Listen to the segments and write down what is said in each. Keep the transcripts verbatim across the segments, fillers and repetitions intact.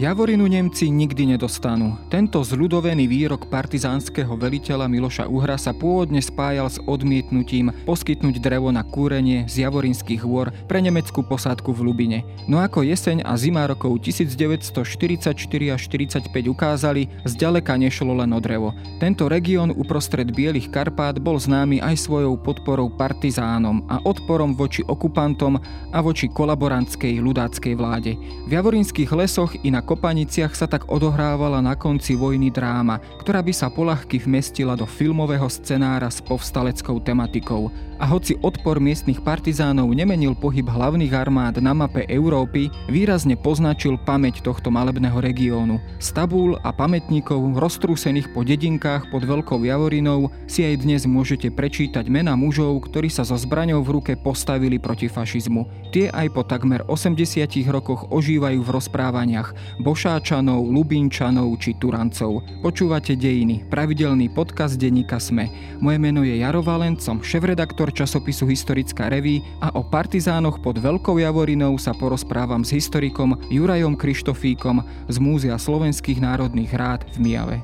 Javorinu Nemci nikdy nedostanú. Tento zľudovený výrok partizánskeho veliteľa Miloša Uhra sa pôvodne spájal s odmietnutím poskytnúť drevo na kúrenie z Javorinských hôr pre nemeckú posádku v Lubine. No ako jeseň a zima rokov devätnásťštyridsaťštyri a štyridsaťpäť ukázali, zďaleka nešlo len o drevo. Tento región uprostred Bielých Karpát bol známy aj svojou podporou partizánom a odporom voči okupantom a voči kolaborantskej ľudáckej vláde. V Javorinských lesoch inak na Kopaniciach sa tak odohrávala na konci vojny dráma, ktorá by sa poľahky vmestila do filmového scenára s povstaleckou tematikou. A hoci odpor miestnych partizánov nemenil pohyb hlavných armád na mape Európy, výrazne poznačil pamäť tohto malebného regiónu. Z tabúl a pamätníkov roztrúsených po dedinkách pod Veľkou Javorinou si aj dnes môžete prečítať mená mužov, ktorí sa so zbraňou v ruke postavili proti fašizmu. Tie aj po takmer osemdesiatich rokoch ožívajú v rozprávaniach Bošáčanov, Lubinčanov či Turancov. Počúvate Dejiny, pravidelný podcast denníka SME. Moje meno je Jaro Valenco, šéfredaktor časopisu Historická revue a o partizánoch pod Veľkou Javorinou sa porozprávam s historikom Jurajom Krištofíkom z Múzea slovenských národných rád v Mijave.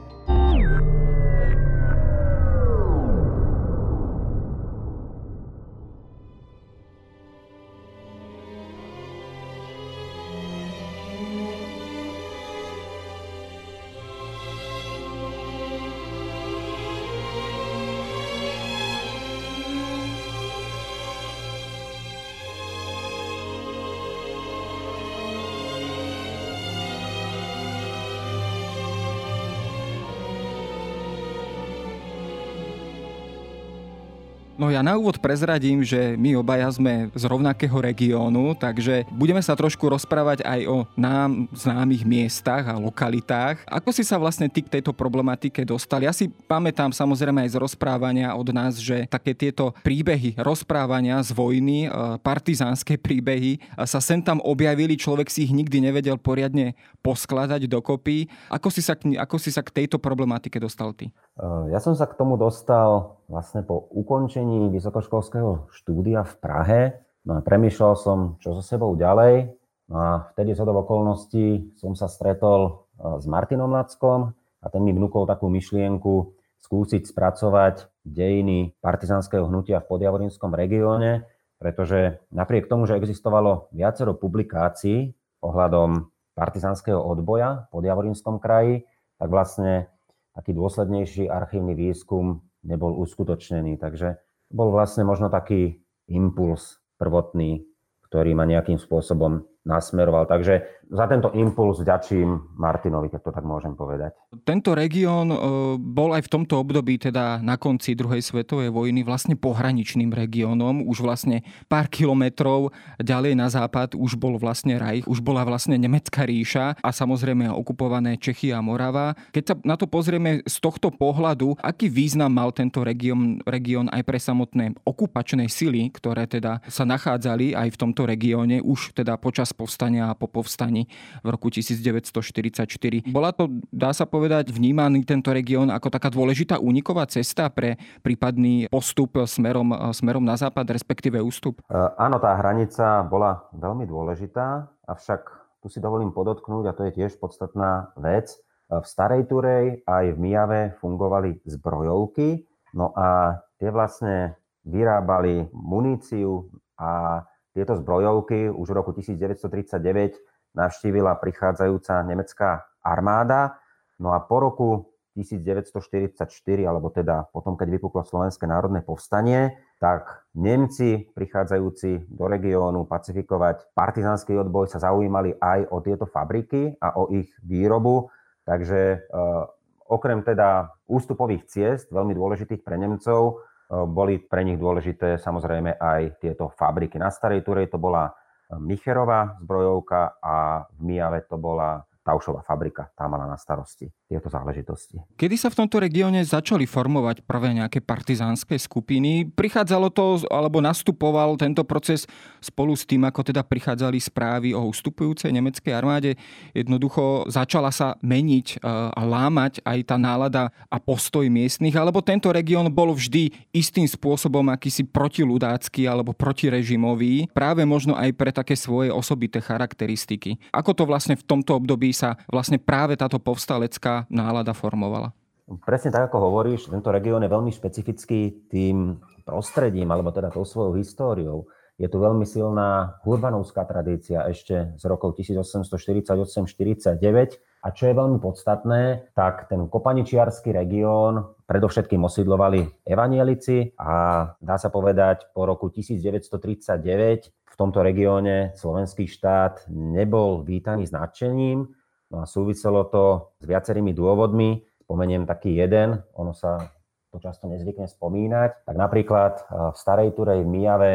No ja na úvod prezradím, že my obaja sme z rovnakého regiónu, takže budeme sa trošku rozprávať aj o nám známych miestach a lokalitách. Ako si sa vlastne ty k tejto problematike dostali? Ja si pamätám samozrejme aj z rozprávania od nás, že také tieto príbehy rozprávania z vojny, partizánske príbehy sa sem tam objavili, človek si ich nikdy nevedel poriadne poskladať dokopy. Ako si sa k, ako si sa k tejto problematike dostal ty? Ja som sa k tomu dostal vlastne po ukončení vysokoškolského štúdia v Prahe. No a premýšľal som, čo so sebou ďalej. No a vtedy zhodou okolností som sa stretol s Martinom Lackom a ten mi vnúkol takú myšlienku skúsiť spracovať dejiny partizánskeho hnutia v podjavorinskom regióne, pretože napriek tomu, že existovalo viacero publikácií ohľadom partizánskeho odboja v podjavorinskom kraji, tak vlastne taký dôslednejší archívny výskum nebol uskutočnený. Takže bol vlastne možno taký impuls prvotný, ktorý ma nejakým spôsobom nasmeroval. Takže za tento impuls vďačím Martinovi, keď to tak môžem povedať. Tento región bol aj v tomto období, teda na konci druhej svetovej vojny, vlastne pohraničným regiónom. Už vlastne pár kilometrov ďalej na západ už bol vlastne Reich, už bola vlastne Nemecká ríša a samozrejme okupované Čechy a Morava. Keď sa na to pozrieme z tohto pohľadu, aký význam mal tento región, región aj pre samotné okupačné sily, ktoré teda sa nachádzali aj v tomto regióne už teda počas povstania a po povstaní v roku devätnásťštyridsaťštyri. Bola to, dá sa povedať, vnímaný tento región ako taká dôležitá úniková cesta pre prípadný postup smerom, smerom na západ, respektíve ústup? E, áno, tá hranica bola veľmi dôležitá, avšak tu si dovolím podotknúť, a to je tiež podstatná vec, v Starej Turej aj v Mijave fungovali zbrojovky, no a tie vlastne vyrábali muníciu a tieto zbrojovky už v roku devätnásťtridsaťdeväť navštívila prichádzajúca nemecká armáda. No a po roku devätnásťštyridsaťštyri, alebo teda potom, keď vypuklo Slovenské národné povstanie, tak Nemci prichádzajúci do regiónu pacifikovať partizánsky odboj sa zaujímali aj o tieto fabriky a o ich výrobu. Takže eh, okrem teda ústupových ciest, veľmi dôležitých pre Nemcov, boli pre nich dôležité samozrejme aj tieto fabriky. Na Starej Turej to bola Micherová zbrojovka a v Mijave to bola Taušová fabrika, tá mala na starosti tieto záležitosti. Kedy sa v tomto regióne začali formovať prvé nejaké partizánske skupiny? Prichádzalo to, alebo nastupoval tento proces spolu s tým, ako teda prichádzali správy o ustupujúcej nemeckej armáde? Jednoducho začala sa meniť a lámať aj tá nálada a postoj miestnych? Alebo tento región bol vždy istým spôsobom akýsi protiľudácky alebo protirežimový, práve možno aj pre také svoje osobité charakteristiky? Ako to vlastne v tomto období sa vlastne práve táto povstalecká nálada formovala? Presne tak, ako hovoríš, tento región je veľmi špecifický tým prostredím, alebo teda tou svojou históriou. Je tu veľmi silná hurbanovská tradícia ešte z rokov osemnásťstoštyridsaťosem štyridsaťdeväť. A čo je veľmi podstatné, tak ten kopaničiarsky región predovšetkým osídlovali evanielici a dá sa povedať, po roku devätnásťstotridsaťdeväť v tomto regióne slovenský štát nebol vítaný s nadšením. No a súviselo to s viacerými dôvodmi. Spomeniem taký jeden, ono sa to často nezvykne spomínať. Tak napríklad v Starej Turej v Mijave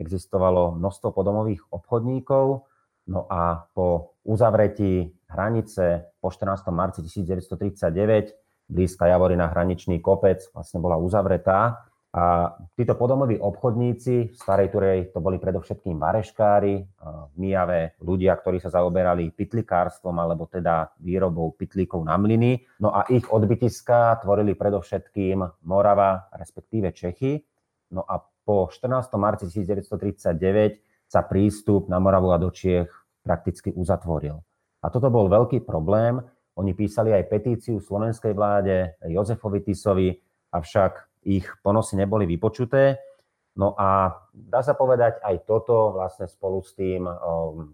existovalo množstvo podomových obchodníkov. No a po uzavretí hranice po štrnásteho marca devätnásťstotridsaťdeväť blízka Javorina hraničný kopec vlastne bola uzavretá. A títo podomoví obchodníci v Starej Turej to boli predovšetkým vareškári, v Mijave ľudia, ktorí sa zaoberali pytlikárstvom alebo teda výrobou pytlíkov na mlyny. No a ich odbytiská tvorili predovšetkým Morava, respektíve Čechy. No a po štrnásteho marca devätnásťstotridsaťdeväť sa prístup na Moravu a do Čiech prakticky uzatvoril. A toto bol veľký problém. Oni písali aj petíciu slovenskej vláde Jozefovi Tisovi, avšak ich ponosy neboli vypočuté. No a dá sa povedať, aj toto vlastne spolu s tým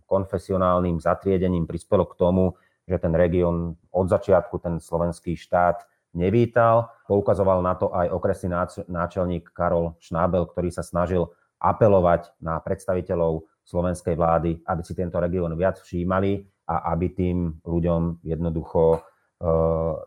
konfesionálnym zatriedením prispelo k tomu, že ten región od začiatku ten slovenský štát nevítal. Poukazoval na to aj okresný náčelník Karol Šnábel, ktorý sa snažil apelovať na predstaviteľov slovenskej vlády, aby si tento región viac všímali a aby tým ľuďom jednoducho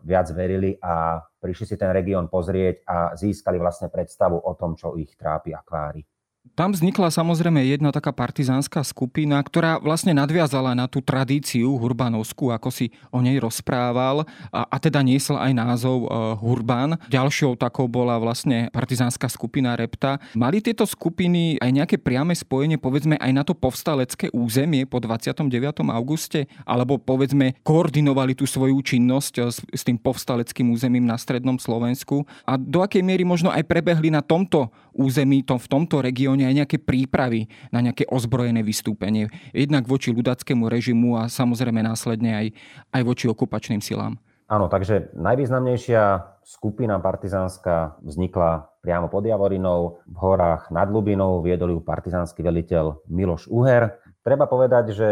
viac verili a prišli si ten región pozrieť a získali vlastne predstavu o tom, čo ich trápi a kvári. Tam vznikla samozrejme jedna taká partizánska skupina, ktorá vlastne nadviazala na tú tradíciu hurbanovskú, ako si o nej rozprával, a, a teda niesla aj názov e, Hurban. Ďalšou takou bola vlastne partizánska skupina Repta. Mali tieto skupiny aj nejaké priame spojenie, povedzme, aj na to povstalecké územie po dvadsiateho deviateho auguste, alebo povedzme, koordinovali tú svoju činnosť s, s tým povstaleckým územím na strednom Slovensku? A do akej miery možno aj prebehli na tomto území, tom, v tomto regióne, aj nejaké prípravy na nejaké ozbrojené vystúpenie, jednak voči ľudackému režimu a samozrejme následne aj, aj voči okupačným silám? Áno, takže najvýznamnejšia skupina partizánska vznikla priamo pod Javorinou, v horách nad Lubinou, viedol ju partizánsky veliteľ Miloš Uher. Treba povedať, že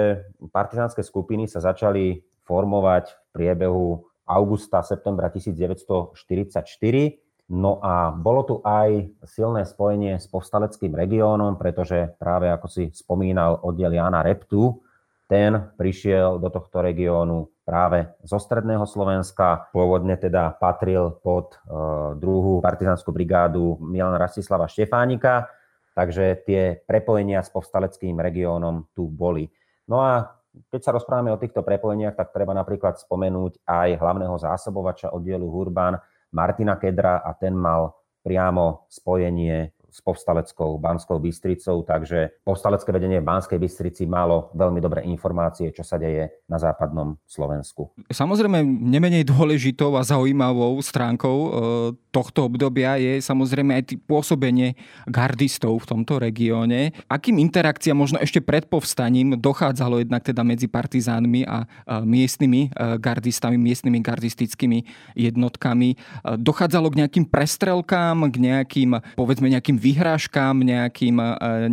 partizánske skupiny sa začali formovať v priebehu augusta, septembra devätnásťstoštyridsaťštyri. No a bolo tu aj silné spojenie s povstaleckým regiónom, pretože práve ako si spomínal oddiel Jána Reptu, ten prišiel do tohto regiónu práve zo stredného Slovenska. Pôvodne teda patril pod druhú partizánsku brigádu Milana Rastislava Štefánika, takže tie prepojenia s povstaleckým regiónom tu boli. No a keď sa rozprávame o týchto prepojeniach, tak treba napríklad spomenúť aj hlavného zásobovača oddielu Hurban, Martina Kedra, a ten mal priamo spojenie s povstaleckou Banskou Bystricou, takže povstalecké vedenie v Banskej Bystrici malo veľmi dobré informácie, čo sa deje na západnom Slovensku. Samozrejme, nemenej dôležitou a zaujímavou stránkou e, tohto obdobia je samozrejme aj pôsobenie gardistov v tomto regióne. Akým interakciám možno ešte pred povstaním dochádzalo jednak teda medzi partizánmi a miestnymi gardistami, miestnymi gardistickými jednotkami? Dochádzalo k nejakým prestrelkám, k nejakým, povedzme, nejakým vyhrážkám, nejakým,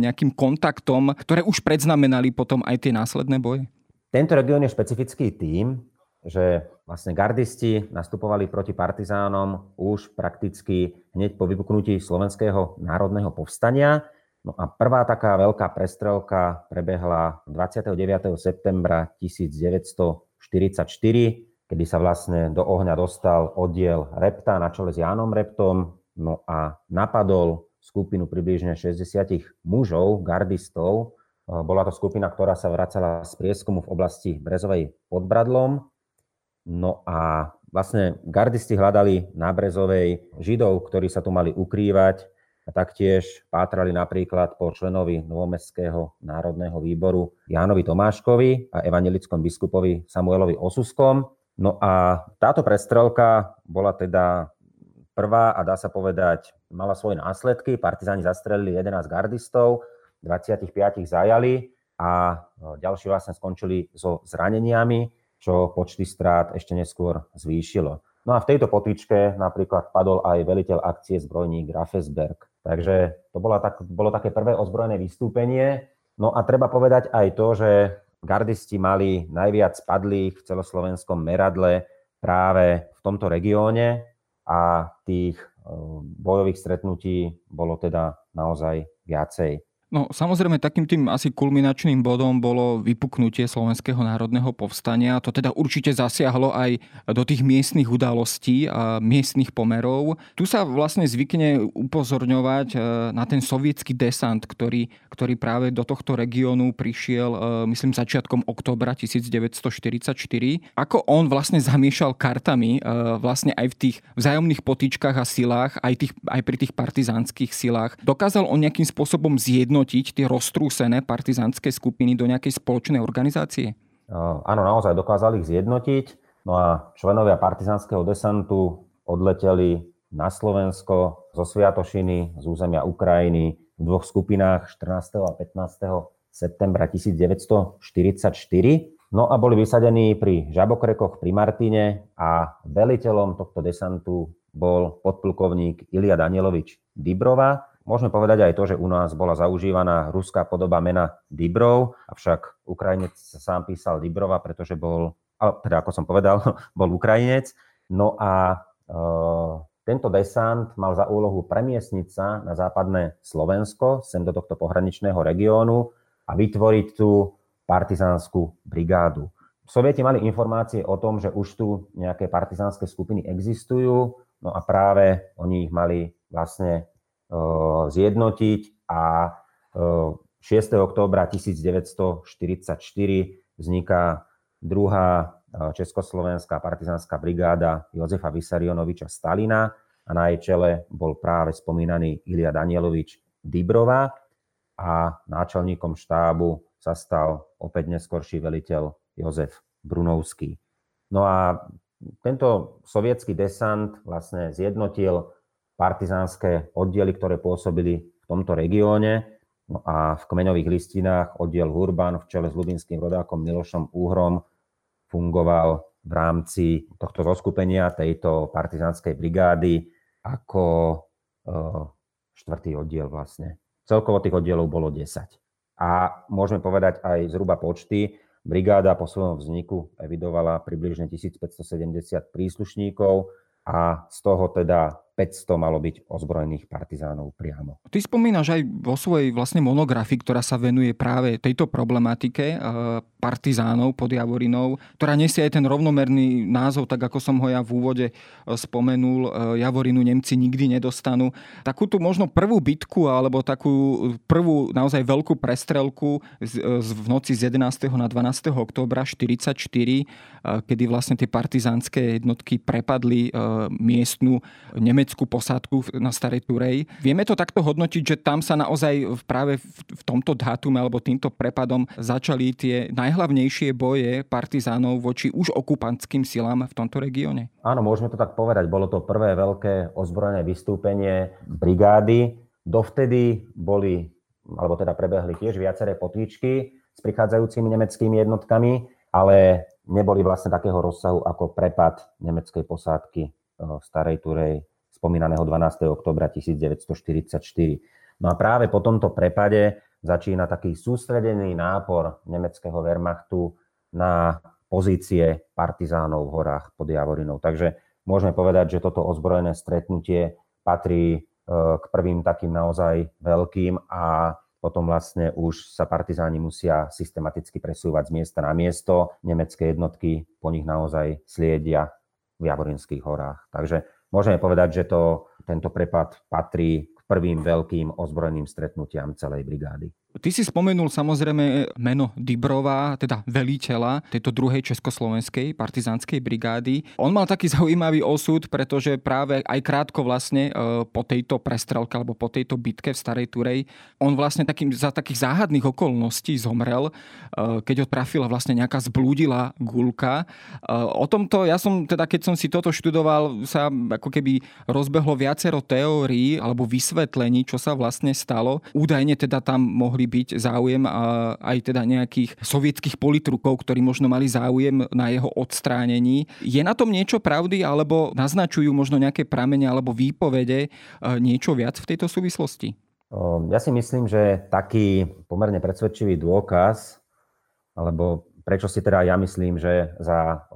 nejakým kontaktom, ktoré už predznamenali potom aj tie následné boje? Tento región je špecifický tým, že vlastne gardisti nastupovali proti partizánom už prakticky hneď po vypuknutí Slovenského národného povstania. No a prvá taká veľká prestrelka prebehla dvadsiateho deviateho septembra devätnásťstoštyridsaťštyri, kedy sa vlastne do ohňa dostal oddiel Repta na čele s Jánom Reptom, no a napadol skupinu približne šesťdesiatich mužov, gardistov. Bola to skupina, ktorá sa vracala z prieskumu v oblasti Brezovej pod Bradlom. No a Vlastne gardisti hľadali na Brezovej Židov, ktorí sa tu mali ukrývať, a taktiež pátrali napríklad po členovi Novomestského národného výboru Jánovi Tomáškovi a evanjelickom biskupovi Samuelovi Osuskom. No a táto prestrelka bola teda prvá a dá sa povedať, mala svoje následky. Partizáni zastrelili jedenásť gardistov, dvadsaťpäť zajali a ďalší vlastne skončili so zraneniami, čo počty strát ešte neskôr zvýšilo. No a v tejto potýčke napríklad padol aj veliteľ akcie zbrojník Raffensperger. Takže to bolo, tak, bolo také prvé ozbrojené vystúpenie. No a treba povedať aj to, že gardisti mali najviac padlých v celoslovenskom meradle práve v tomto regióne a tých bojových stretnutí bolo teda naozaj viacej. No samozrejme takým tým asi kulminačným bodom bolo vypuknutie Slovenského národného povstania. To teda určite zasiahlo aj do tých miestnych udalostí a miestnych pomerov. Tu sa vlastne zvykne upozorňovať na ten sovietský desant, ktorý, ktorý práve do tohto regiónu prišiel, myslím, začiatkom októbra devätnásťstoštyridsaťštyri. Ako on vlastne zamiešal kartami vlastne aj v tých vzájomných potýčkach a silách, aj, tých, aj pri tých partizánskych silách. Dokázal on nejakým spôsobom zjednotiť tie roztrúsené partizánske skupiny do nejakej spoločnej organizácie? Áno, naozaj dokázali ich zjednotiť. No a členovia partizánskeho desantu odleteli na Slovensko zo Sviatošiny, z územia Ukrajiny v dvoch skupinách štrnásteho a pätnásteho septembra devätnásťstoštyridsaťštyri. No a boli vysadení pri Žabokrekoch, pri Martine a veliteľom tohto desantu bol podplukovník Ilja Danilovič Dibrova. Môžeme povedať aj to, že u nás bola zaužívaná ruská podoba mena Dibrov, avšak Ukrajinec sa sám písal Dibrova, pretože bol, teda ako som povedal, bol Ukrajinec. No a e, tento desant mal za úlohu premiestniť sa na západné Slovensko, sem do tohto pohraničného regiónu a vytvoriť tú partizánsku brigádu. Sovieti mali informácie o tom, že už tu nejaké partizánske skupiny existujú, no a práve oni ich mali vlastne zjednotiť a šiesteho októbra devätnásťstoštyridsaťštyri vzniká druhá Československá partizánska brigáda Jozefa Visarionoviča Stalina a na jej čele bol práve spomínaný Ilja Danilovič Dibrova a náčelníkom štábu sa stal opäť neskorší veliteľ Jozef Brunovský. No a tento sovietský desant vlastne zjednotil partizánske oddiely, ktoré pôsobili v tomto regióne, no a v kmeňových listinách oddiel Hurban v čele s ľubinským rodákom Milošom Uhrom fungoval v rámci tohto zoskupenia tejto partizánskej brigády ako e, štvrtý oddiel vlastne. Celkovo tých oddielov bolo desať. A môžeme povedať aj zhruba počty. Brigáda po svojom vzniku evidovala približne tisícpäťstosedemdesiat príslušníkov a z toho teda päťsto malo byť ozbrojených partizánov priamo. Ty spomínaš aj vo svojej vlastne monografii, ktorá sa venuje práve tejto problematike partizánov pod Javorinou, ktorá nesie aj ten rovnomerný názov, tak ako som ho ja v úvode spomenul, Javorinu Nemci nikdy nedostanú. Takú tú možno prvú bitku, alebo takú prvú naozaj veľkú prestrelku v noci z jedenásteho na dvanásteho októbra štyridsaťštyri, kedy vlastne tie partizánske jednotky prepadli miestnu nemeckú posádku na Starej Turej. Vieme to takto hodnotiť, že tam sa naozaj práve v tomto dátume alebo týmto prepadom začali tie najhlavnejšie boje partizánov voči už okupantským silám v tomto regióne? Áno, môžeme to tak povedať. Bolo to prvé veľké ozbrojené vystúpenie brigády. Dovtedy boli, alebo teda prebehli tiež viaceré potýčky s prichádzajúcimi nemeckými jednotkami, ale neboli vlastne takého rozsahu ako prepad nemeckej posádky v Starej Turej spomínaného dvanásteho októbra devätnásťstoštyridsaťštyri. No a práve po tomto prepade začína taký sústredený nápor nemeckého Wehrmachtu na pozície partizánov v horách pod Javorinou. Takže môžeme povedať, že toto ozbrojené stretnutie patrí k prvým takým naozaj veľkým a potom vlastne už sa partizáni musia systematicky presúvať z miesta na miesto. Nemecké jednotky po nich naozaj sliedia v Javorinských horách. Takže môžeme povedať, že to, tento prepad patrí k prvým veľkým ozbrojeným stretnutiam celej brigády. Ty si spomenul samozrejme meno Dibrova, teda veliteľa tejto druhej československej partizánskej brigády. On mal taký zaujímavý osud, pretože práve aj krátko vlastne po tejto prestrelke alebo po tejto bitke v Starej Turej on vlastne takým, za takých záhadných okolností zomrel, keď ho trafila vlastne nejaká zblúdila guľka. O tomto, ja som teda, keď som si toto študoval, sa ako keby rozbehlo viacero teórií alebo vysvetlení, čo sa vlastne stalo. Údajne teda tam mohli byť záujem aj teda nejakých sovietských politrukov, ktorí možno mali záujem na jeho odstránení. Je na tom niečo pravdy, alebo naznačujú možno nejaké pramene alebo výpovede niečo viac v tejto súvislosti? Ja si myslím, že taký pomerne presvedčivý dôkaz, alebo prečo si teda ja myslím, že za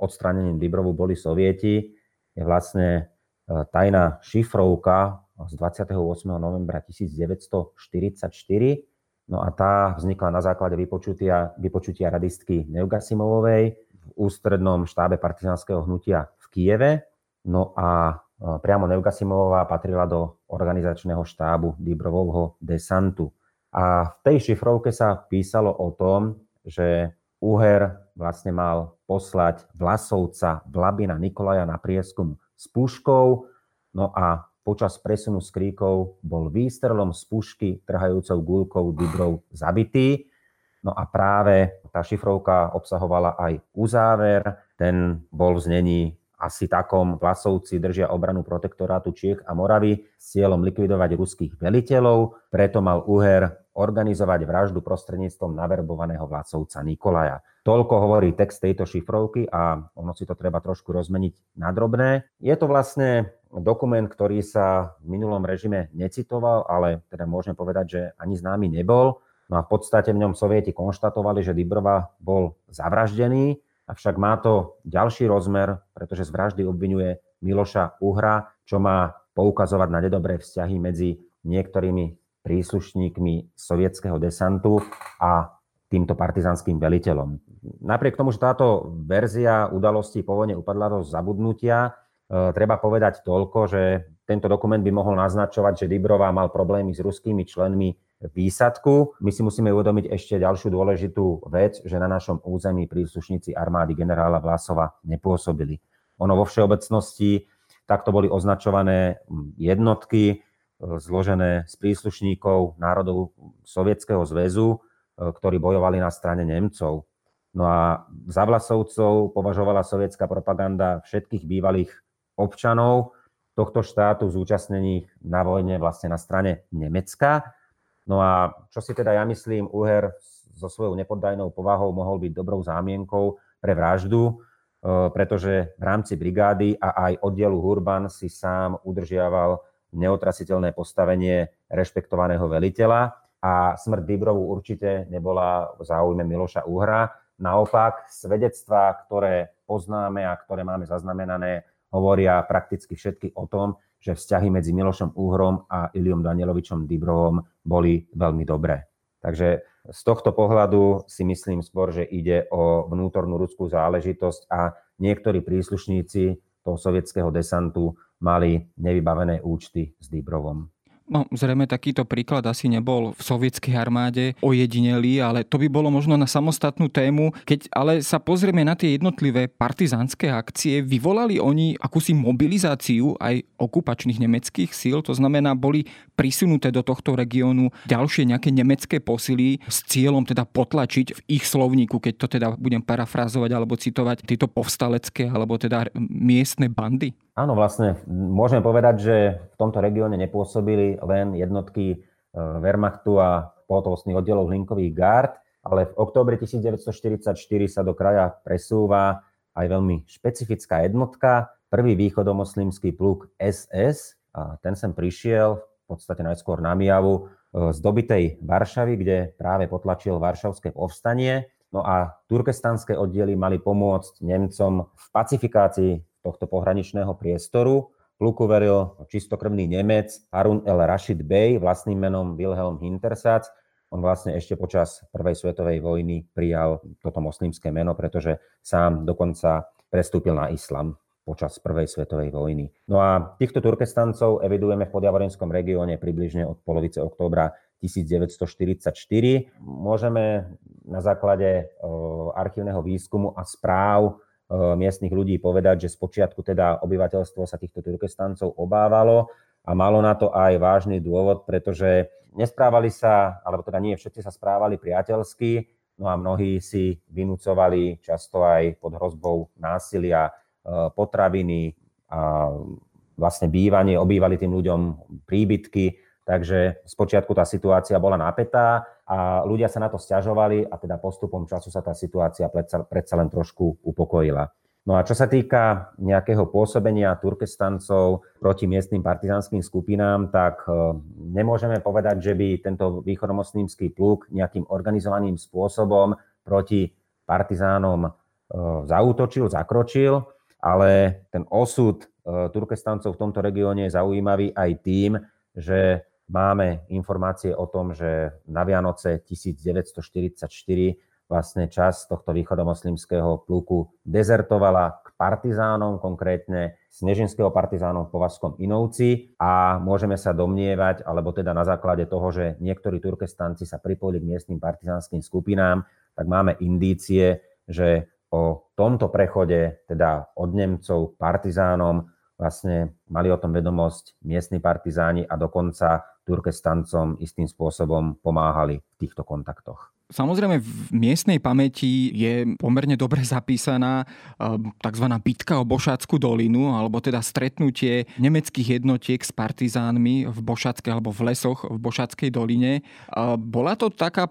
odstránením Dibrovu boli sovieti, je vlastne tajná šifrovka z dvadsiateho ôsmeho novembra tisícdeväťstoštyridsaťštyri. No a tá vznikla na základe vypočutia, vypočutia radistky Neugasimovovej v ústrednom štábe partizánskeho hnutia v Kieve. No a priamo Neugasimovová patrila do organizačného štábu Dibrovovho desantu. A v tej šifrovke sa písalo o tom, že Uher vlastne mal poslať Vlasovca Blabina Nikolaja na prieskum s puškou. No a počas presunu skríkov bol výstrelom z pušky trhajúcou guľkou Dibrov zabitý. No a práve tá šifrovka obsahovala aj uzáver. Ten bol v znení asi takom: Vlasovci držia obranu protektorátu Čiech a Moravy s cieľom likvidovať ruských veliteľov, preto mal Uher organizovať vraždu prostredníctvom naverbovaného Vlasovca Nikolaja. Toľko hovorí text tejto šifrovky a ono si to treba trošku rozmeniť na drobné. Je to vlastne dokument, ktorý sa v minulom režime necitoval, ale teda môžeme povedať, že ani známy nebol. No a v podstate v ňom sovieti konštatovali, že Dibrova bol zavraždený, avšak má to ďalší rozmer, pretože z vraždy obvinuje Miloša Uhra, čo má poukazovať na nedobré vzťahy medzi niektorými príslušníkmi sovietského desantu a týmto partizánskym veliteľom. Napriek tomu, že táto verzia udalostí po vojne upadla do zabudnutia, treba povedať toľko, že tento dokument by mohol naznačovať, že Dibrova mal problémy s ruskými členmi výsadku. My si musíme uvedomiť ešte ďalšiu dôležitú vec, že na našom území príslušníci armády generála Vlasova nepôsobili. Ono vo všeobecnosti takto boli označované jednotky zložené z príslušníkov národov Sovietskeho zväzu, ktorí bojovali na strane Nemcov. No a za Vlasovcov považovala sovietská propaganda všetkých bývalých občanov tohto štátu zúčastnených na vojne vlastne na strane Nemecka. No a čo si teda ja myslím, Uher so svojou nepoddajnou povahou mohol byť dobrou zámienkou pre vraždu, pretože v rámci brigády a aj oddielu Hurban si sám udržiaval neotrasiteľné postavenie rešpektovaného veliteľa a smrť Dibrovu určite nebola v záujme Miloša Uhra. Naopak, svedectvá, ktoré poznáme a ktoré máme zaznamenané, hovoria prakticky všetky o tom, že vzťahy medzi Milošom Uhrom a Iljom Danilovičom Dibrovom boli veľmi dobré. Takže z tohto pohľadu si myslím skôr, že ide o vnútornú ruskú záležitosť a niektorí príslušníci toho sovietského desantu mali nevybavené účty s Dibrovom. No, zrejme takýto príklad asi nebol v sovietskej armáde ojedinelý, ale to by bolo možno na samostatnú tému. Keď ale sa pozrieme na tie jednotlivé partizánske akcie, vyvolali oni akúsi mobilizáciu aj okupačných nemeckých síl, to znamená, boli prisunuté do tohto regiónu ďalšie nejaké nemecké posily s cieľom teda potlačiť v ich slovníku, keď to teda budem parafrazovať alebo citovať, tieto povstalecké alebo teda miestne bandy. Áno, vlastne môžeme povedať, že v tomto regióne nepôsobili len jednotky Wehrmachtu a pohotovostných oddielov Hlinkových gard, ale v októbri devätnásťštyridsaťštyri sa do kraja presúva aj veľmi špecifická jednotka, prvý východomoslimský pluk es es, a ten sem prišiel v podstate najskôr na Mijavu z dobitej Varšavy, kde práve potlačil Varšavské povstanie. No a turkestanské oddiely mali pomôcť Nemcom v pacifikácii tohto pohraničného priestoru. Pluku veril čistokrvný Nemec Harun al-Rashid Bey, vlastným menom Wilhelm Hintersatz. On vlastne ešte počas Prvej svetovej vojny prijal toto moslimské meno, pretože sám dokonca prestúpil na islam. počas Prvej svetovej vojny. No a týchto Turkestancov evidujeme v podjavorenskom regióne približne od polovice októbra devätnásťstoštyridsaťštyri. Môžeme na základe archívneho výskumu a správ miestnych ľudí povedať, že spočiatku teda obyvateľstvo sa týchto Turkestancov obávalo a malo na to aj vážny dôvod, pretože nesprávali sa, alebo teda nie všetci sa správali priateľsky, no a mnohí si vynúcovali často aj pod hrozbou násilia potraviny a vlastne bývanie, obývali tým ľuďom príbytky, takže spočiatku tá situácia bola napätá a ľudia sa na to sťažovali a teda postupom času sa tá situácia predsa, predsa len trošku upokojila. No a čo sa týka nejakého pôsobenia Turkestancov proti miestnym partizánskym skupinám, tak nemôžeme povedať, že by tento východomoslimský pluk nejakým organizovaným spôsobom proti partizánom zaútočil, zakročil, ale ten osud Turkestancov v tomto regióne je zaujímavý aj tým, že máme informácie o tom, že na Vianoce devätnásťstoštyridsaťštyri vlastne časť tohto východomoslimského pluku dezertovala k partizánom, konkrétne snežinského partizánov v Povazskom Inovci, a môžeme sa domnievať, alebo teda na základe toho, že niektorí Turkestanci sa pripojili k miestnym partizánskym skupinám, tak máme indície, že o tomto prechode, teda od Nemcov k partizánom, vlastne mali o tom vedomosť miestni partizáni a dokonca Turkestancom istým spôsobom pomáhali v týchto kontaktoch. Samozrejme, v miestnej pamäti je pomerne dobre zapísaná tzv. Bitka o Bošácku dolinu, alebo teda stretnutie nemeckých jednotiek s partizánmi v Bošáckej alebo v lesoch v Bošáckej doline. Bola to taká,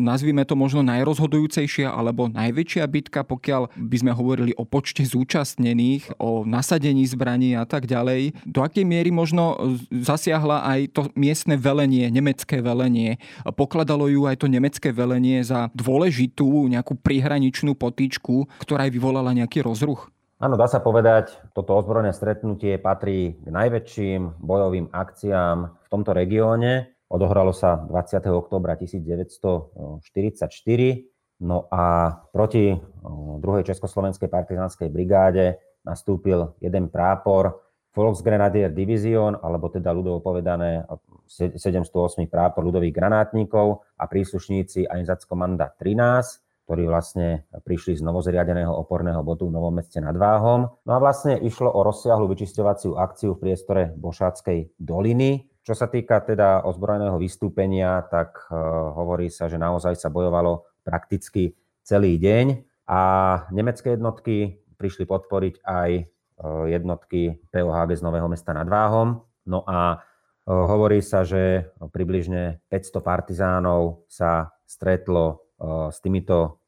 nazvime to možno najrozhodujúcejšia alebo najväčšia bitka, pokiaľ by sme hovorili o počte zúčastnených, o nasadení zbraní a tak ďalej. Do akej miery možno zasiahla aj to miestne velenie, nemecké velenie. Pokladalo ju aj to nemecké velenie velenie za dôležitú nejakú prihraničnú potyčku, ktorá aj vyvolala nejaký rozruch? Áno, dá sa povedať, toto ozbrojené stretnutie patrí k najväčším bojovým akciám v tomto regióne. Odohralo sa dvadsiateho októbra devätnásťstoštyridsaťštyri. No a proti druhej Československej partizánskej brigáde nastúpil jeden prápor, Volksgrenadier Divizion, alebo teda ľudovo povedané sedemsto osem prápor ľudových granátníkov a príslušníci Einsatzkommanda trinásť, ktorí vlastne prišli z novozriadeného oporného bodu v Novom Meste nad Váhom. No a vlastne išlo o rozsiahlu vyčisťovaciu akciu v priestore Bošáckej doliny. Čo sa týka teda ozbrojeného vystúpenia, tak uh, hovorí sa, že naozaj sa bojovalo prakticky celý deň a nemecké jednotky prišli podporiť aj jednotky pé ó há gé z Nového Mesta nad Váhom. No a hovorí sa, že približne päťsto partizánov sa stretlo s týmito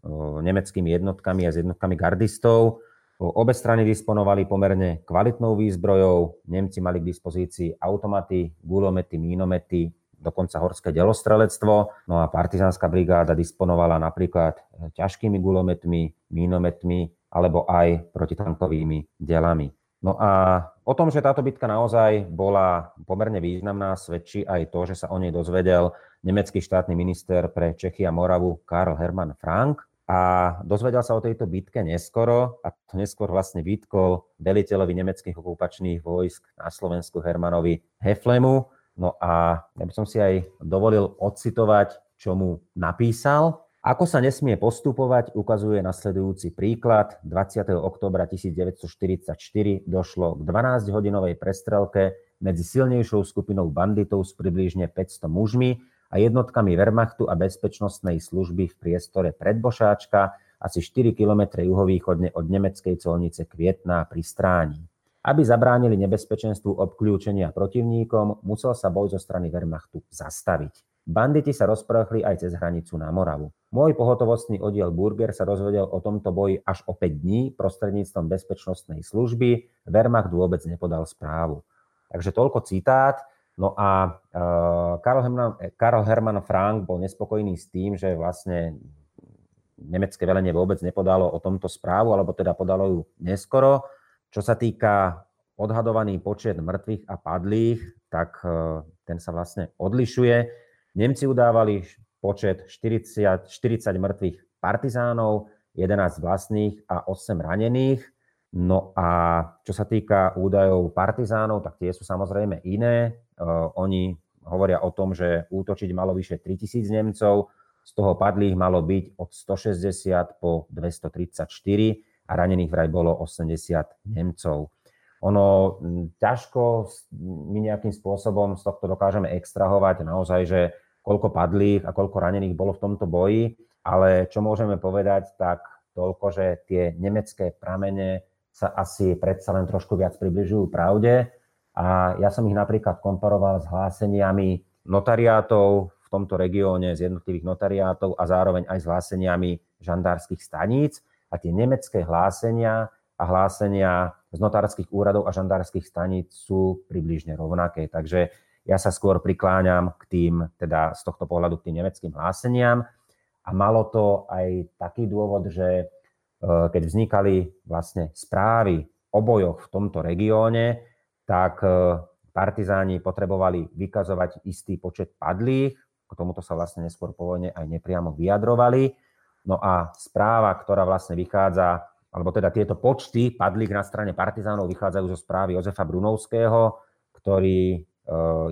nemeckými jednotkami a s jednotkami gardistov. Obe strany disponovali pomerne kvalitnou výzbrojou. Nemci mali k dispozícii automaty, guľomety, mínomety, dokonca horské delostrelectvo. No a partizánska brigáda disponovala napríklad ťažkými guľometmi, mínometmi, alebo aj protitankovými delami. No a o tom, že táto bitka naozaj bola pomerne významná, svedčí aj to, že sa o nej dozvedel nemecký štátny minister pre Čechy a Moravu Karl Hermann Frank a dozvedel sa o tejto bitke neskoro a to neskôr vlastne vytkol veliteľovi nemeckých okupačných vojsk na Slovensku Hermanovi Höflemu. No a ja by som si aj dovolil odcitovať, čo mu napísal. Ako sa nesmie postupovať, ukazuje nasledujúci príklad. dvadsiateho októbra devätnásťstoštyridsaťštyri došlo k dvanásťhodinovej prestrelke medzi silnejšou skupinou banditov s približne päťsto mužmi a jednotkami Wehrmachtu a bezpečnostnej služby v priestore Predbošáčka asi štyri kilometre juhovýchodne od nemeckej colnice Kvietná pri Stráni. Aby zabránili nebezpečenstvu obkľúčenia protivníkom, musel sa boj zo strany Wehrmachtu zastaviť. Banditi sa rozprchli aj cez hranicu na Moravu. Môj pohotovostný oddiel Burger sa dozvedel o tomto boji až o päť dní prostredníctvom bezpečnostnej služby. Wehrmacht vôbec nepodal správu. Takže toľko citát. No a Karl Hermann Frank bol nespokojný s tým, že vlastne nemecké velenie vôbec nepodalo o tomto správu, alebo teda podalo ju neskoro. Čo sa týka odhadovaný počet mŕtvych a padlých, tak ten sa vlastne odlišuje. Nemci udávali počet štyridsať, štyridsať mŕtvych partizánov, jedenásť vlastných a osem ranených. No a čo sa týka údajov partizánov, tak tie sú samozrejme iné. Oni hovoria o tom, že útočiť malo vyše tritisíc Nemcov, z toho padlých malo byť od stošesťdesiat po dvestotridsaťštyri a ranených vraj bolo osemdesiat Nemcov. Ono ťažko my nejakým spôsobom z tohto dokážeme extrahovať naozaj, že koľko padlých a koľko ranených bolo v tomto boji, ale čo môžeme povedať, tak toľko, že tie nemecké pramene sa asi predsa len trošku viac približujú pravde. A ja som ich napríklad komparoval s hláseniami notariátov v tomto regióne, z jednotlivých notariátov a zároveň aj s hláseniami žandárskych staníc. A tie nemecké hlásenia a hlásenia z notárskych úradov a žandárskych staníc sú približne rovnaké. Takže ja sa skôr prikláňam k tým, teda z tohto pohľadu k tým nemeckým hláseniam. A malo to aj taký dôvod, že keď vznikali vlastne správy o bojoch v tomto regióne, tak partizáni potrebovali vykazovať istý počet padlých, k tomuto sa vlastne neskôr po vojne aj nepriamo vyjadrovali. No a správa, ktorá vlastne vychádza, alebo teda tieto počty padlých na strane partizánov vychádzajú zo správy Jozefa Brunovského, ktorý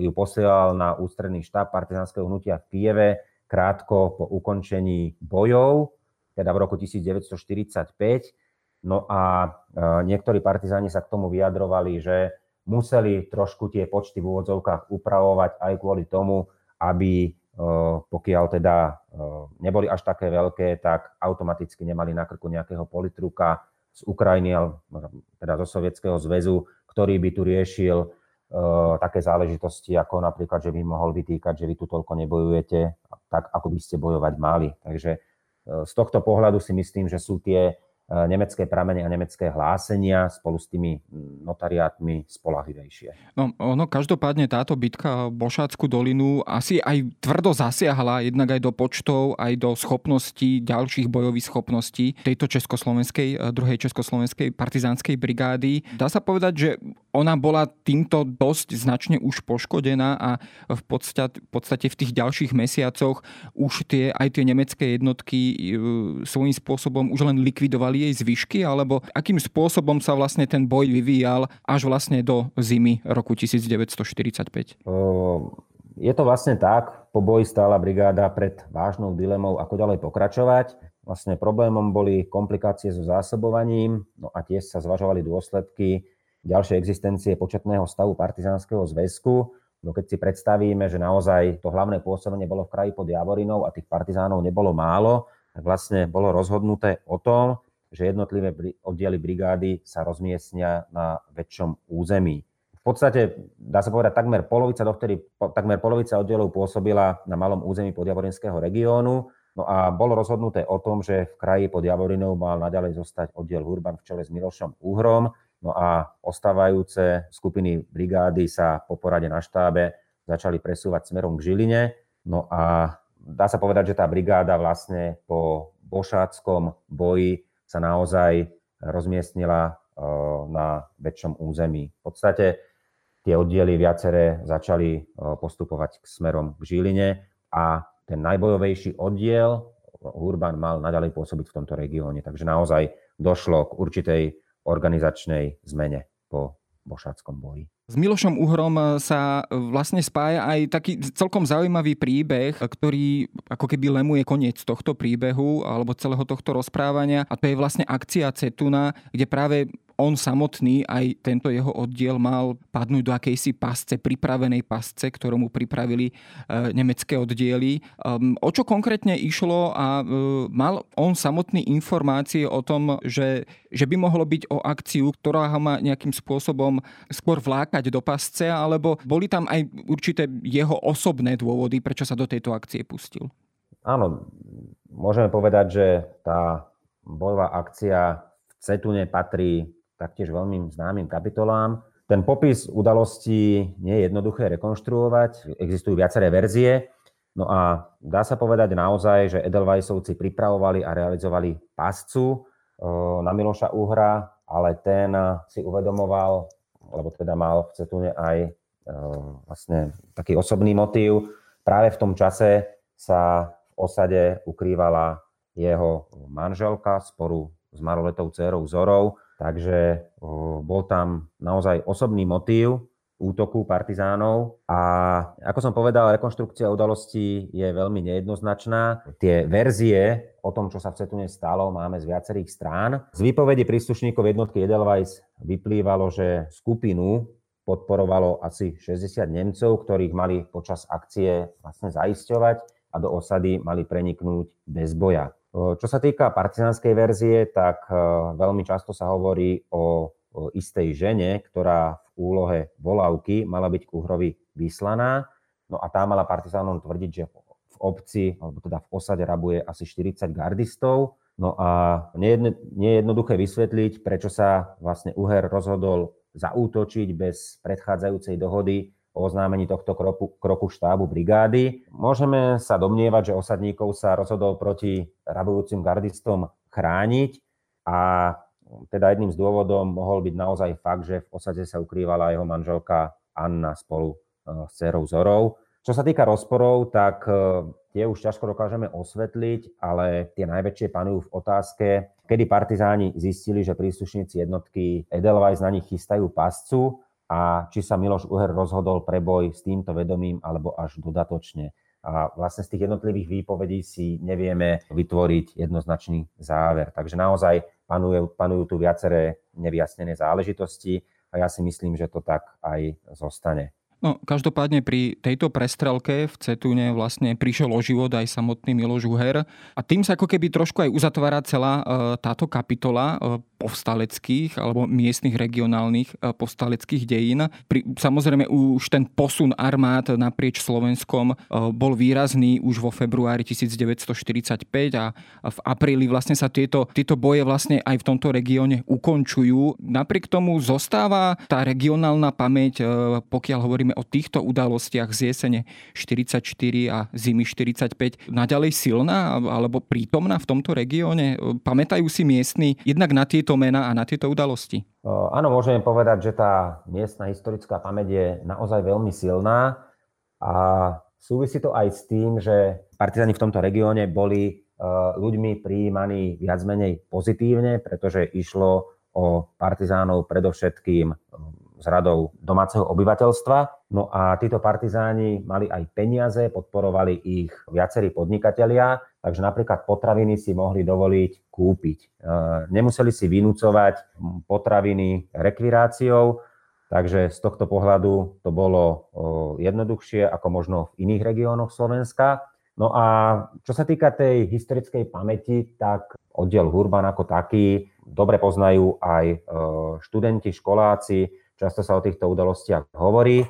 ju posielal na ústredný štáb partizánskeho hnutia v Kyjeve krátko po ukončení bojov, teda v roku devätnásťstoštyridsaťpäť. No a niektorí partizáni sa k tomu vyjadrovali, že museli trošku tie počty v úvodzovkách upravovať aj kvôli tomu, aby pokiaľ teda neboli až také veľké, tak automaticky nemali na krku nejakého politruka z Ukrajiny, teda zo Sovietskeho zväzu, ktorý by tu riešil také záležitosti, ako napríklad, že by mohol vytýkať, že vy tu toľko nebojujete, tak ako by ste bojovať mali. Takže z tohto pohľadu si myslím, že sú tie nemecké pramene a nemecké hlásenia spolu s tými notariátmi spoľahlivejšie. No, no, každopádne táto bitka Bošácku dolinu asi aj tvrdo zasiahla jednak aj do počtov, aj do schopností, ďalších bojových schopností tejto československej, druhej československej partizánskej brigády. Dá sa povedať, že ona bola týmto dosť značne už poškodená a v podstate, v podstate v tých ďalších mesiacoch už tie, aj tie nemecké jednotky svojím spôsobom už len likvidovali jej zvyšky, alebo akým spôsobom sa vlastne ten boj vyvíjal až vlastne do zimy roku devätnásťstoštyridsaťpäť? Je to vlastne tak, po boji stála brigáda pred vážnou dilemou, ako ďalej pokračovať. Vlastne problémom boli komplikácie so zásobovaním, no a tiež sa zvažovali dôsledky ďalšej existencie početného stavu partizánskeho zväzku. No keď si predstavíme, že naozaj to hlavné pôsobenie bolo v kraji pod Javorinou a tých partizánov nebolo málo, tak vlastne bolo rozhodnuté o tom, že jednotlivé oddiely brigády sa rozmiestnia na väčšom území. V podstate, dá sa povedať, takmer polovica, doktory, takmer polovica oddielov pôsobila na malom území podjavorinského regiónu. No a bolo rozhodnuté o tom, že v kraji pod Javorinou mal naďalej zostať oddiel Hurban v čele s Milošom Uhrom. No a ostávajúce skupiny brigády sa po porade na štábe začali presúvať smerom k Žiline. No a dá sa povedať, že tá brigáda vlastne po bošáckom boji sa naozaj rozmiestnila na väčšom území. V podstate tie oddiely viaceré začali postupovať k smerom k Žiline a ten najbojovejší oddiel Hurban mal naďalej pôsobiť v tomto regióne, takže naozaj došlo k určitej organizačnej zmene po bošáckom boji. S Milošom Uhrom sa vlastne spája aj taký celkom zaujímavý príbeh, ktorý ako keby lemuje koniec tohto príbehu alebo celého tohto rozprávania, a to je vlastne akcia Cetuna, kde práve on samotný, aj tento jeho oddiel, mal padnúť do akejsi pasce, pripravenej pasce, ktorú mu pripravili e, nemecké oddiely. E, o čo konkrétne išlo a e, mal on samotný informácie o tom, že, že by mohlo byť o akciu, ktorá ho má nejakým spôsobom skôr vlákať do pasce, alebo boli tam aj určité jeho osobné dôvody, prečo sa do tejto akcie pustil? Áno, môžeme povedať, že tá bojová akcia v Cetune patrí taktiež veľmi známym kapitolám. Ten popis udalostí nie je jednoduché rekonštruovať, existujú viaceré verzie. No a dá sa povedať naozaj, že Edelweissovci pripravovali a realizovali pascu na Miloša Uhra, ale ten si uvedomoval, alebo teda mal v Cetune aj vlastne taký osobný motív. Práve v tom čase sa v osade ukrývala jeho manželka sporu s Maroletou dcérou Zorou. Takže bol tam naozaj osobný motív útoku partizánov a ako som povedal, rekonštrukcia udalostí je veľmi nejednoznačná. Tie verzie o tom, čo sa v Cetúne stalo, máme z viacerých strán. Z výpovedi príslušníkov jednotky Edelweiss vyplývalo, že skupinu podporovalo asi šesťdesiat Nemcov, ktorých mali počas akcie vlastne zaisťovať a do osady mali preniknúť bez boja. Čo sa týka partizánskej verzie, tak veľmi často sa hovorí o istej žene, ktorá v úlohe volavky mala byť k Uhrovi vyslaná. No a tá mala partizánom tvrdiť, že v obci, alebo teda v osade rabuje asi štyridsať gardistov. No a nie je jednoduché vysvetliť, prečo sa vlastne Uher rozhodol zaútočiť bez predchádzajúcej dohody o oznámení tohto kroku, kroku štábu brigády. Môžeme sa domnievať, že osadníkov sa rozhodol proti rabujúcim gardistom chrániť a teda jedným z dôvodov mohol byť naozaj fakt, že v osade sa ukrývala jeho manželka Anna spolu s dcérou Zorou. Čo sa týka rozporov, tak tie už ťažko dokážeme osvetliť, ale tie najväčšie panujú v otázke, kedy partizáni zistili, že príslušníci jednotky Edelweiss na nich chystajú pascu, a či sa Miloš Uher rozhodol pre boj s týmto vedomím alebo až dodatočne. A vlastne z tých jednotlivých výpovedí si nevieme vytvoriť jednoznačný záver. Takže naozaj panujú, panujú tu viaceré nevyjasnené záležitosti a ja si myslím, že to tak aj zostane. No, každopádne pri tejto prestrelke v Cetúne vlastne prišiel o život aj samotný Miloš Uher a tým sa ako keby trošku aj uzatvára celá táto kapitola povstaleckých alebo miestnych regionálnych povstaleckých dejín. Pri, samozrejme už ten posun armád naprieč Slovenskom bol výrazný už vo februári devätnásťstoštyridsaťpäť a v apríli vlastne sa tieto, tieto boje vlastne aj v tomto regióne ukončujú. Napriek tomu zostáva tá regionálna pamäť, pokiaľ hovoríme o týchto udalostiach z jesene štyridsaťštyri a zimy štyridsaťpäť naďalej silná alebo prítomná v tomto regióne? Pamätajú si miestni jednak na tieto mená a na tieto udalosti? O, áno, môžeme povedať, že tá miestna historická pamäť je naozaj veľmi silná a súvisí to aj s tým, že partizáni v tomto regióne boli e, ľuďmi prijímaní viac menej pozitívne, pretože išlo o partizánov predovšetkým z radov domáceho obyvateľstva. No a títo partizáni mali aj peniaze, podporovali ich viacerí podnikatelia, takže napríklad potraviny si mohli dovoliť kúpiť. Nemuseli si vynúcovať potraviny rekviráciou, takže z tohto pohľadu to bolo jednoduchšie ako možno v iných regiónoch Slovenska. No a čo sa týka tej historickej pamäti, tak oddiel Hurban ako taký dobre poznajú aj študenti, školáci. Často sa o týchto udalostiach hovorí.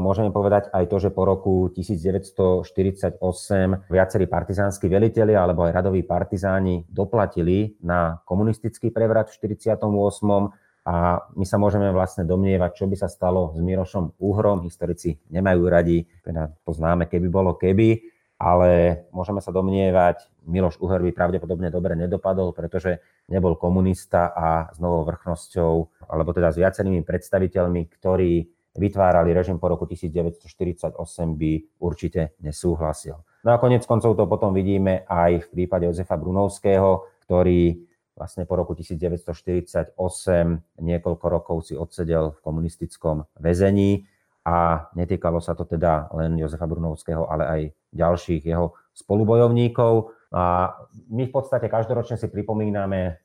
Môžeme povedať aj to, že po roku devätnásťstoštyridsaťosem viacerí partizánski velitelia alebo aj radoví partizáni doplatili na komunistický prevrat v štyridsiatom ôsmom a my sa môžeme vlastne domnievať, čo by sa stalo s Milošom Uhrom. Historici nemajú radi, teda to známe, keby bolo keby, ale môžeme sa domnievať, Miloš Uher by pravdepodobne dobre nedopadol, pretože nebol komunista a s novou vrchnosťou, alebo teda s viacerými predstaviteľmi, ktorí vytvárali režim po roku devätnásťstoštyridsaťosem, by určite nesúhlasil. No a konec koncov to potom vidíme aj v prípade Jozefa Brunovského, ktorý vlastne po roku devätnásťstoštyridsaťosem niekoľko rokov si odsedel v komunistickom väzení a netýkalo sa to teda len Jozefa Brunovského, ale aj ďalších jeho spolubojovníkov. A my v podstate každoročne si pripomíname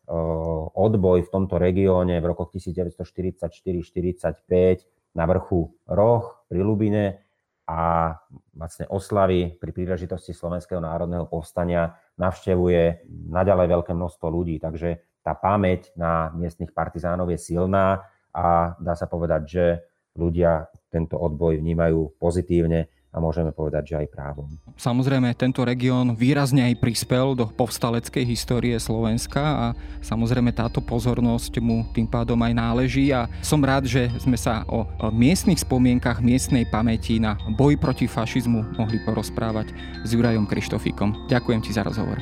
odboj v tomto regióne v rokoch devätnásťstoštyridsaťštyri štyridsaťpäť na vrchu Roh pri Lubine a vlastne oslavy pri príležitosti Slovenského národného povstania navštevuje naďalej veľké množstvo ľudí. Takže tá pamäť na miestnych partizánov je silná a dá sa povedať, že ľudia tento odboj vnímajú pozitívne a môžeme povedať, že aj právom. Samozrejme, tento región výrazne aj prispel do povstaleckej histórie Slovenska a samozrejme táto pozornosť mu tým pádom aj náleží a som rád, že sme sa o miestnych spomienkach miestnej pamäti na boj proti fašizmu mohli porozprávať s Jurajom Krištofíkom. Ďakujem ti za rozhovor.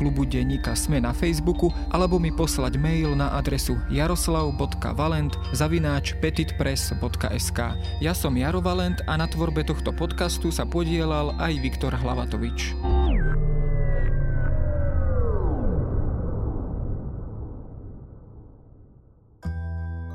klubu denníka es em e na Facebooku alebo mi poslať mail na adresu jaroslav bodka valent zavináč petitpress bodka es ká. Ja som Jaro Valent a na tvorbe tohto podcastu sa podielal aj Viktor Hlavatovič.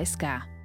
es ká.